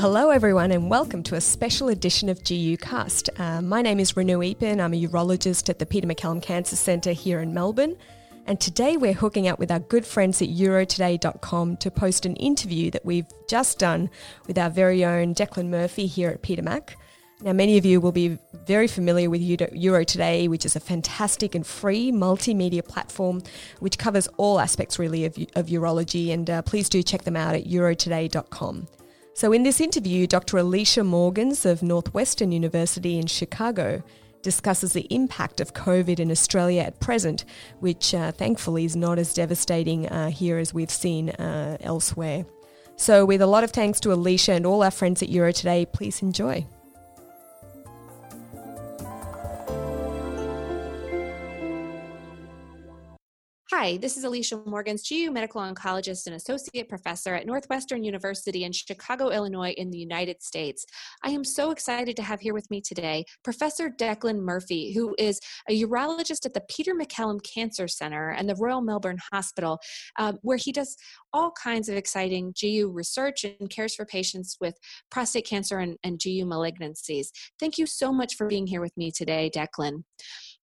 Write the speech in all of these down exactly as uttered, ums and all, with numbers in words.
Hello everyone and welcome to a special edition of G U Cast. Uh, my name is Renu Eapin. I'm a urologist at the Peter MacCallum Cancer Centre here in Melbourne, and today we're hooking up with our good friends at uro today dot com to post an interview that we've just done with our very own Declan Murphy here at Peter Mac. Now, many of you will be very familiar with UroToday, which is a fantastic and free multimedia platform which covers all aspects really of, of urology, and uh, please do check them out at uro today dot com. So in this interview, Doctor Alicia Morgans of Northwestern University in Chicago discusses the impact of COVID in Australia at present, which uh, thankfully is not as devastating uh, here as we've seen uh, elsewhere. So with a lot of thanks to Alicia and all our friends at UroToday, please enjoy. Hi, this is Alicia Morgans, G U medical oncologist and associate professor at Northwestern University in Chicago, Illinois, in the United States. I am so excited to have here with me today Professor Declan Murphy, who is a urologist at the Peter MacCallum Cancer Centre and the Royal Melbourne Hospital, uh, where he does all kinds of exciting G U research and cares for patients with prostate cancer and, and G U malignancies. Thank you so much for being here with me today, Declan.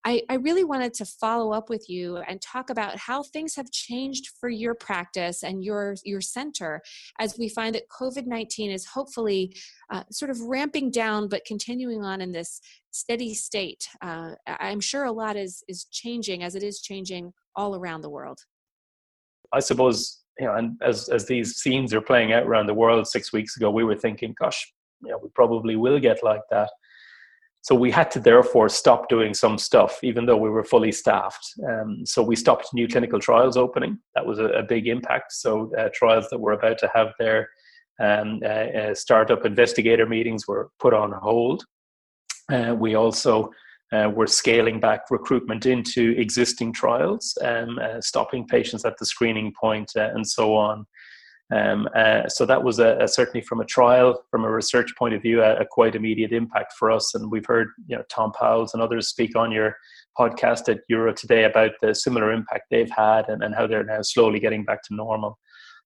I, I really wanted to follow up with you and talk about how things have changed for your practice and your, your center as we find that covid nineteen is hopefully uh, sort of ramping down but continuing on in this steady state. Uh, I'm sure a lot is, is changing as it is changing all around the world. I suppose, you know, and as, as these scenes are playing out around the world, six weeks ago, we were thinking, gosh, you know, we probably will get like that. So we had to therefore stop doing some stuff, even though we were fully staffed. Um, so we stopped new clinical trials opening. That was a, a big impact. So uh, trials that were about to have their um, uh, uh, startup investigator meetings were put on hold. Uh, we also uh, were scaling back recruitment into existing trials, um, uh, stopping patients at the screening point, uh, and so on. Um, uh, so that was a, a certainly from a trial, from a research point of view, a, a quite immediate impact for us. And we've heard, you know, Tom Powles and others speak on your podcast at UroToday about the similar impact they've had and, and how they're now slowly getting back to normal.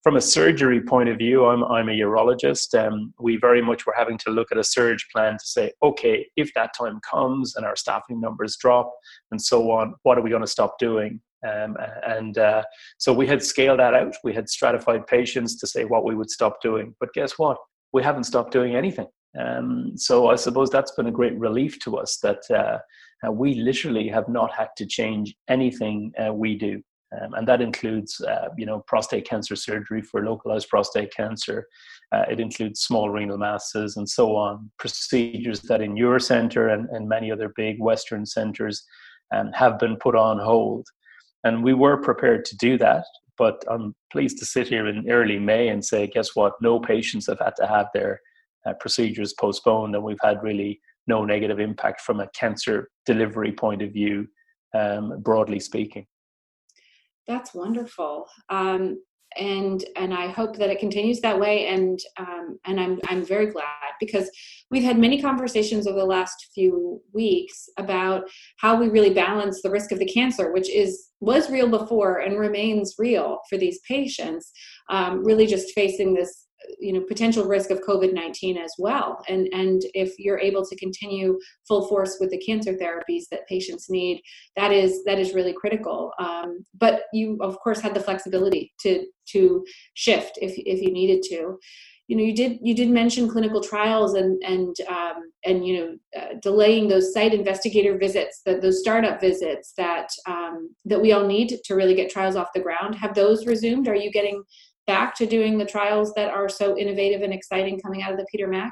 From a surgery point of view, I'm I'm a urologist. Um, we very much were having to look at a surge plan to say, okay, if that time comes and our staffing numbers drop and so on, what are we going to stop doing? Um, and uh, so we had scaled that out. We had stratified patients to say what we would stop doing. But guess what? We haven't stopped doing anything. Um, so I suppose that's been a great relief to us that uh, we literally have not had to change anything uh, we do. Um, and that includes, uh, you know, prostate cancer surgery for localized prostate cancer. Uh, it includes small renal masses and so on. Procedures that in your center and, and many other big Western centers um, have been put on hold. And we were prepared to do that. But I'm pleased to sit here in early May and say, guess what? No patients have had to have their uh, procedures postponed. And we've had really no negative impact from a cancer delivery point of view, um, broadly speaking. That's wonderful, um, and and I hope that it continues that way. And um, and I'm I'm very glad, because we've had many conversations over the last few weeks about how we really balance the risk of the cancer, which is was real before and remains real for these patients. Um, really, just facing this, you know, potential risk of covid nineteen as well. And and if you're able to continue full force with the cancer therapies that patients need, that is that is really critical. Um, but you, of course, had the flexibility to to shift if if you needed to. You know, you did you did mention clinical trials and and um, and you know uh, delaying those site investigator visits, the, those startup visits that um, that we all need to really get trials off the ground. Have those resumed? Are you getting back to doing the trials that are so innovative and exciting coming out of the Peter Mac?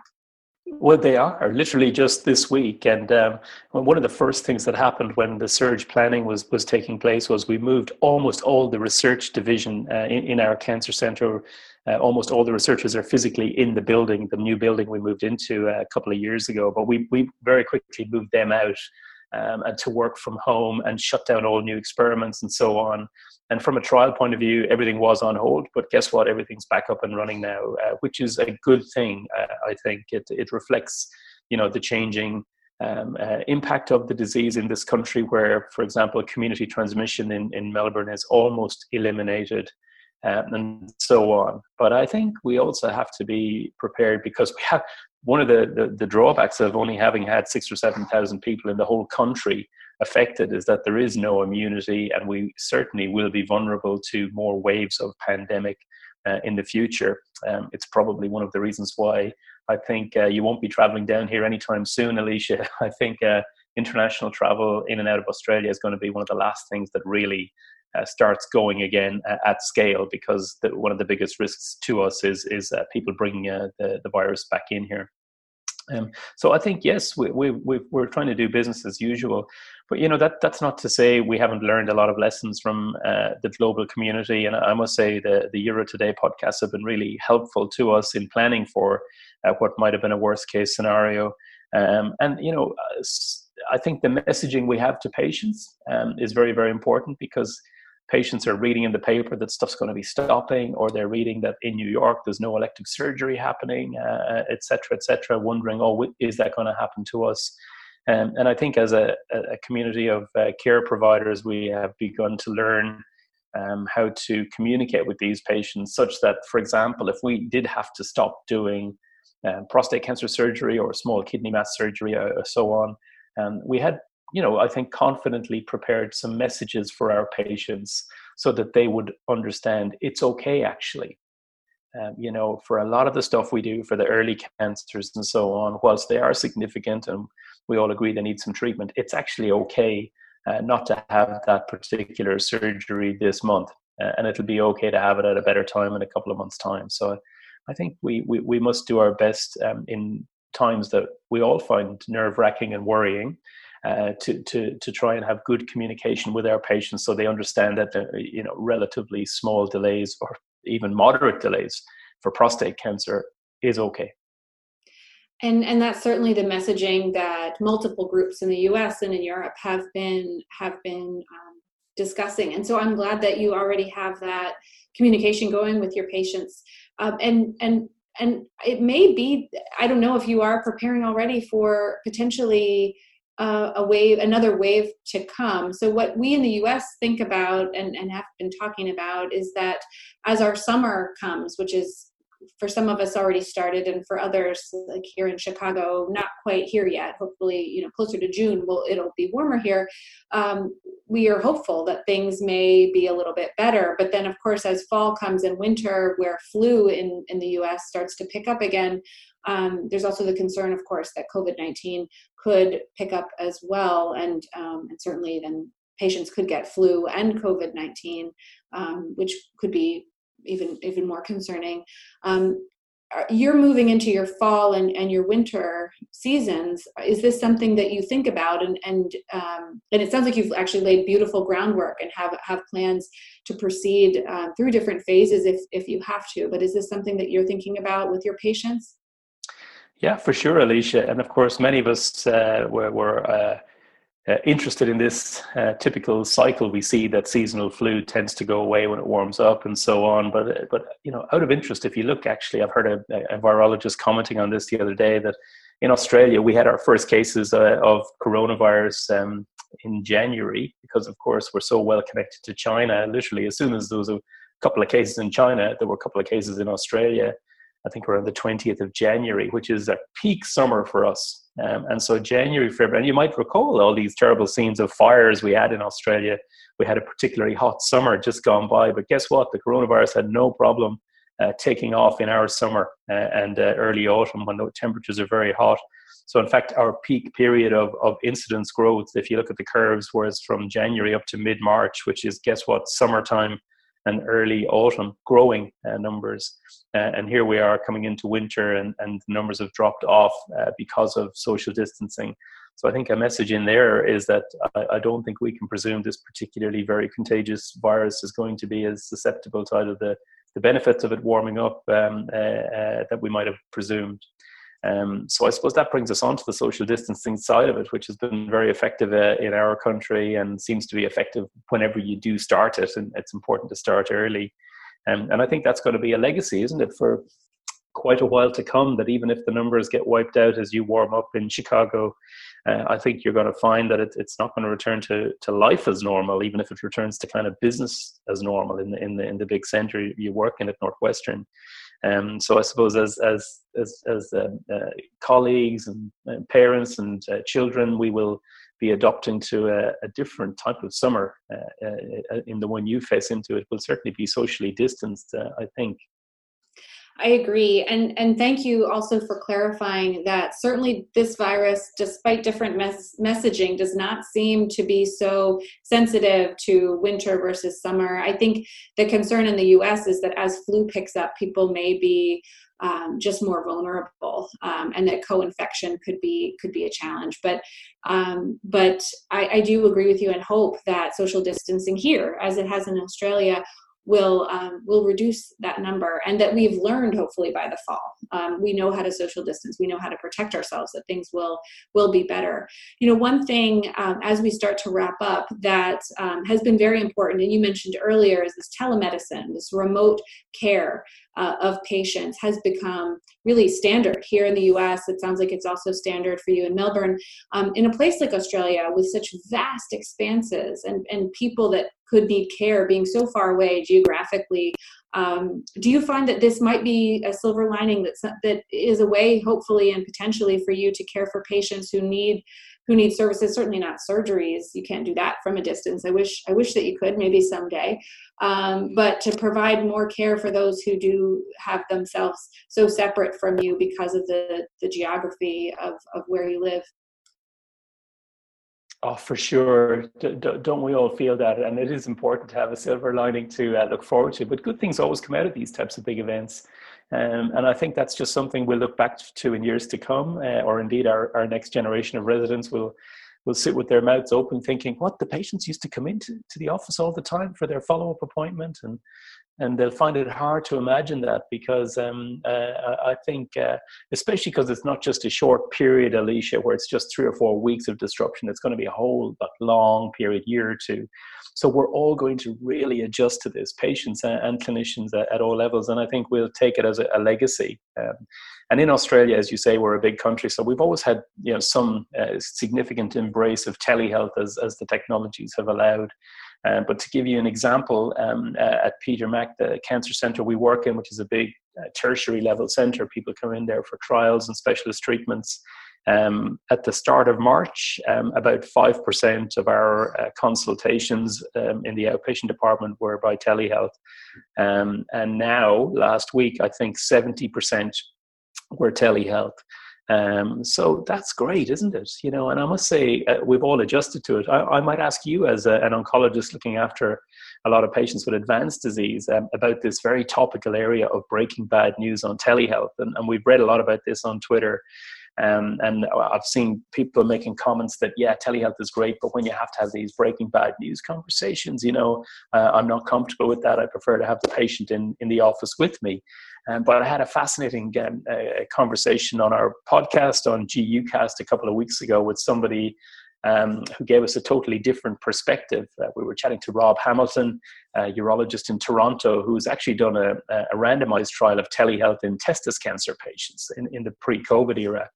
Well, they are literally just this week. And um, one of the first things that happened when the surge planning was was taking place was we moved almost all the research division uh, in, in our cancer center. Uh, almost all the researchers are physically in the building, the new building we moved into a couple of years ago. But we, we very quickly moved them out um, and to work from home and shut down all new experiments and so on. And from a trial point of view, everything was on hold, but guess what? Everything's back up and running now, uh, which is a good thing, uh, I think. It it reflects, you know, the changing um, uh, impact of the disease in this country where, for example, community transmission in, in Melbourne is almost eliminated. um, and so on. But I think we also have to be prepared, because we have one of the, the, the drawbacks of only having had six or seven thousand people in the whole country affected is that there is no immunity, and we certainly will be vulnerable to more waves of pandemic uh, in the future. Um, it's probably one of the reasons why I think uh, you won't be traveling down here anytime soon, Alicia. I think uh, international travel in and out of Australia is going to be one of the last things that really uh, starts going again uh, at scale, because the, one of the biggest risks to us is is uh, people bringing uh, the, the virus back in here. Um, so I think, yes, we, we, we, we're trying to do business as usual. But, you know, that that's not to say we haven't learned a lot of lessons from uh, the global community. And I must say the, the UroToday podcasts have been really helpful to us in planning for uh, what might have been a worst case scenario. Um, and, you know, I think the messaging we have to patients um, is very, very important, because patients are reading in the paper that stuff's going to be stopping, or they're reading that in New York there's no elective surgery happening, uh, et cetera, et cetera, wondering, oh, is that going to happen to us? Um, and I think as a, a community of uh, care providers, we have begun to learn um, how to communicate with these patients, such that, for example, if we did have to stop doing um, prostate cancer surgery or small kidney mass surgery or, or so on, um, we had you know, I think confidently prepared some messages for our patients so that they would understand it's okay, actually. Um, you know, for a lot of the stuff we do for the early cancers and so on, whilst they are significant and we all agree they need some treatment, it's actually okay uh, not to have that particular surgery this month. Uh, and it'll be okay to have it at a better time in a couple of months' time. So I think we, we, we must do our best um, in times that we all find nerve-wracking and worrying. Uh, to, to to try and have good communication with our patients so they understand that, uh, you know, relatively small delays or even moderate delays for prostate cancer is okay. And and that's certainly the messaging that multiple groups in the U S and in Europe have been have been um, discussing. And so I'm glad that you already have that communication going with your patients. Um, and and and it may be, I don't know if you are preparing already for potentially Uh, a wave, another wave to come. So what we in the U S think about and, and have been talking about is that as our summer comes, which is for some of us already started, and for others like here in Chicago, not quite here yet. Hopefully, you know, closer to June, we'll, it'll be warmer here. Um, we are hopeful that things may be a little bit better. But then, of course, as fall comes and winter, where flu in, in the U S starts to pick up again, Um, there's also the concern, of course, that COVID nineteen could pick up as well, and, um, and certainly then patients could get flu and COVID nineteen, um, which could be even even more concerning. Um, you're moving into your fall and, and your winter seasons. Is this something that you think about? And and um, and it sounds like you've actually laid beautiful groundwork and have have plans to proceed uh, through different phases if if you have to. But is this something that you're thinking about with your patients? Yeah, for sure, Alicia. And of course, many of us uh, were, were uh, uh, interested in this uh, typical cycle we see, that seasonal flu tends to go away when it warms up and so on. But, but you know, out of interest, if you look, actually, I've heard a, a virologist commenting on this the other day, that in Australia, we had our first cases uh, of coronavirus um, in January, because, of course, we're so well connected to China. Literally, as soon as there was a couple of cases in China, there were a couple of cases in Australia. I think we're on the twentieth of January, which is a peak summer for us. Um, and so January, February, and you might recall all these terrible scenes of fires we had in Australia. We had a particularly hot summer just gone by, but guess what? The coronavirus had no problem uh, taking off in our summer uh, and uh, early autumn when the temperatures are very hot. So in fact, our peak period of, of incidence growth, if you look at the curves, was from January up to mid-March, which is, guess what, summertime and early autumn growing uh, numbers. Uh, and here we are coming into winter, and, and the numbers have dropped off uh, because of social distancing. So I think a message in there is that I, I don't think we can presume this particularly very contagious virus is going to be as susceptible to either the, the benefits of it warming up um, uh, uh, that we might have presumed. Um, so I suppose that brings us on to the social distancing side of it, which has been very effective uh, in our country and seems to be effective whenever you do start it, and it's important to start early. Um, and I think that's going to be a legacy, isn't it, for quite a while to come, that even if the numbers get wiped out as you warm up in Chicago uh, I think you're going to find that it, it's not going to return to, to life as normal, even if it returns to kind of business as normal in the, in the, in the big centre you work in at Northwestern. Um, so I suppose as as as, as uh, uh, colleagues and uh, parents and uh, children, we will be adopting to a, a different type of summer uh, uh, in the one you face into. It will certainly be socially distanced, uh, I think. I agree. And and thank you also for clarifying that certainly this virus, despite different mes- messaging, does not seem to be so sensitive to winter versus summer. I think the concern in the U S is that as flu picks up, people may be um, just more vulnerable, um, and that co-infection could be could be a challenge. But um, but I, I do agree with you and hope that social distancing here, as it has in Australia, will um, will reduce that number, and that we've learned, hopefully, by the fall. Um, we know how to social distance, we know how to protect ourselves, that things will will be better. You know, one thing um, as we start to wrap up that um, has been very important, and you mentioned earlier, is this telemedicine, this remote care uh, of patients has become really standard here in the U S. It sounds like it's also standard for you in Melbourne. Um, in a place like Australia, with such vast expanses and, and people that could need care being so far away geographically, um, do you find that this might be a silver lining that's not, that is a way, hopefully and potentially, for you to care for patients who need who need services? Certainly not surgeries. You can't do that from a distance. I wish I wish that you could, maybe someday. Um, but to provide more care for those who do have themselves so separate from you because of the the geography of of where you live. Oh, for sure. D- d- don't we all feel that? And it is important to have a silver lining to uh, look forward to. But good things always come out of these types of big events. Um, and I think that's just something we'll look back to in years to come, uh, or indeed our, our next generation of residents will will sit with their mouths open thinking, what, the patients used to come into to the office all the time for their follow-up appointment? And and they'll find it hard to imagine that, because um, uh, I think, uh, especially because it's not just a short period, Alicia, where it's just three or four weeks of disruption. It's going to be a whole but long period, year or two. So we're all going to really adjust to this, patients and clinicians at all levels. And I think we'll take it as a, a legacy. Um, and in Australia, as you say, we're a big country. So we've always had, you know, some uh, significant embrace of telehealth as, as the technologies have allowed. Uh, but to give you an example, um, uh, at Peter Mac, the cancer centre we work in, which is a big uh, tertiary level centre, people come in there for trials and specialist treatments. Um, at the start of March, um, about five percent of our uh, consultations um, in the outpatient department were by telehealth. Um, and now, last week, I think seventy percent were telehealth. Um, so that's great, isn't it? You know, and I must say uh, we've all adjusted to it. I, I might ask you, as a, an oncologist looking after a lot of patients with advanced disease, um, about this very topical area of breaking bad news on telehealth. And, and we've read a lot about this on Twitter. Um, and I've seen people making comments that, yeah, telehealth is great, but when you have to have these breaking bad news conversations, you know, uh, I'm not comfortable with that. I prefer to have the patient in, in the office with me. Um, but I had a fascinating um, uh, conversation on our podcast on GUcast a couple of weeks ago with somebody Um, who gave us a totally different perspective. Uh, we were chatting to Rob Hamilton, a urologist in Toronto, who's actually done a, a randomized trial of telehealth in testis cancer patients in, in the pre-COVID era,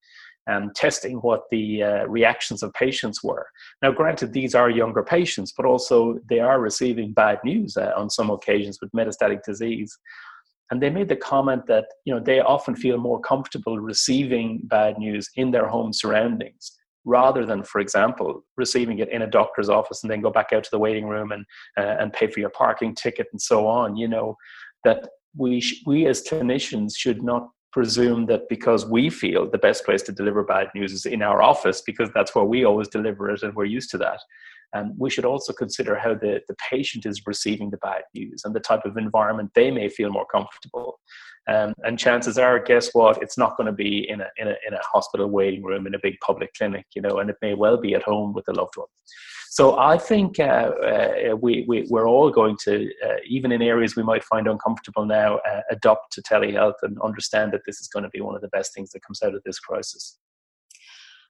um, testing what the uh, reactions of patients were. Now, granted, these are younger patients, but also they are receiving bad news uh, on some occasions with metastatic disease. And they made the comment that, you know, they often feel more comfortable receiving bad news in their home surroundings, rather than, for example, receiving it in a doctor's office and then go back out to the waiting room and uh, and pay for your parking ticket and so on. You know, that we sh- we as clinicians should not presume that because we feel the best place to deliver bad news is in our office, because that's where we always deliver it and we're used to that. And we should also consider how the, the patient is receiving the bad news and the type of environment they may feel more comfortable. Um, and chances are, guess what? It's not going to be in a, in a in a hospital waiting room in a big public clinic, you know, and it may well be at home with a loved one. So I think uh, uh, we, we, we're all going to, uh, even in areas we might find uncomfortable now, uh, adopt to telehealth and understand that this is going to be one of the best things that comes out of this crisis.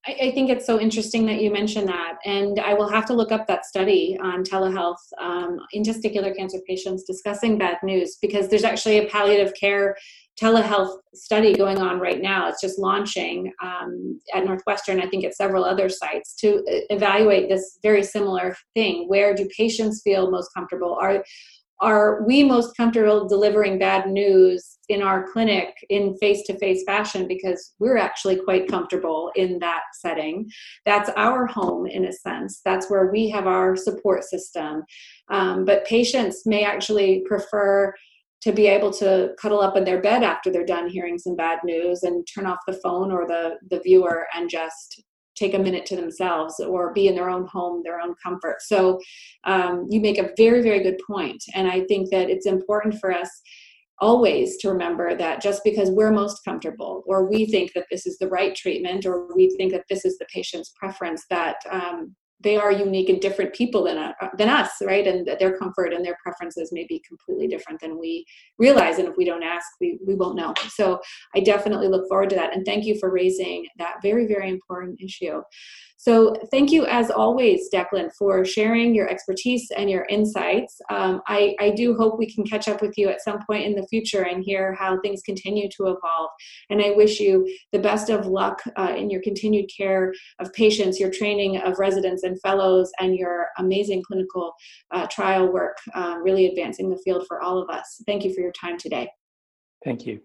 I, I think it's so interesting that you mentioned that, and I will have to look up that study on telehealth um, in testicular cancer patients discussing bad news, because there's actually a palliative care telehealth study going on right now. It's just launching um, at Northwestern, I think at several other sites, to evaluate this very similar thing. Where do patients feel most comfortable? Are Are we most comfortable delivering bad news in our clinic in face-to-face fashion, because we're actually quite comfortable in that setting? That's our home, in a sense. That's where we have our support system. Um, but patients may actually prefer to be able to cuddle up in their bed after they're done hearing some bad news and turn off the phone or the, the viewer and just take a minute to themselves, or be in their own home, their own comfort. So um, you make a very, very good point. And I think that it's important for us always to remember that just because we're most comfortable, or we think that this is the right treatment, or we think that this is the patient's preference, that um, they are unique and different people than, uh, than us, right? And that their comfort and their preferences may be completely different than we realize. And if we don't ask, we, we won't know. So I definitely look forward to that. And thank you for raising that very, very important issue. So thank you, as always, Declan, for sharing your expertise and your insights. Um, I, I do hope we can catch up with you at some point in the future and hear how things continue to evolve. And I wish you the best of luck uh, in your continued care of patients, your training of residents and fellows, and your amazing clinical uh, trial work, uh, really advancing the field for all of us. Thank you for your time today. Thank you.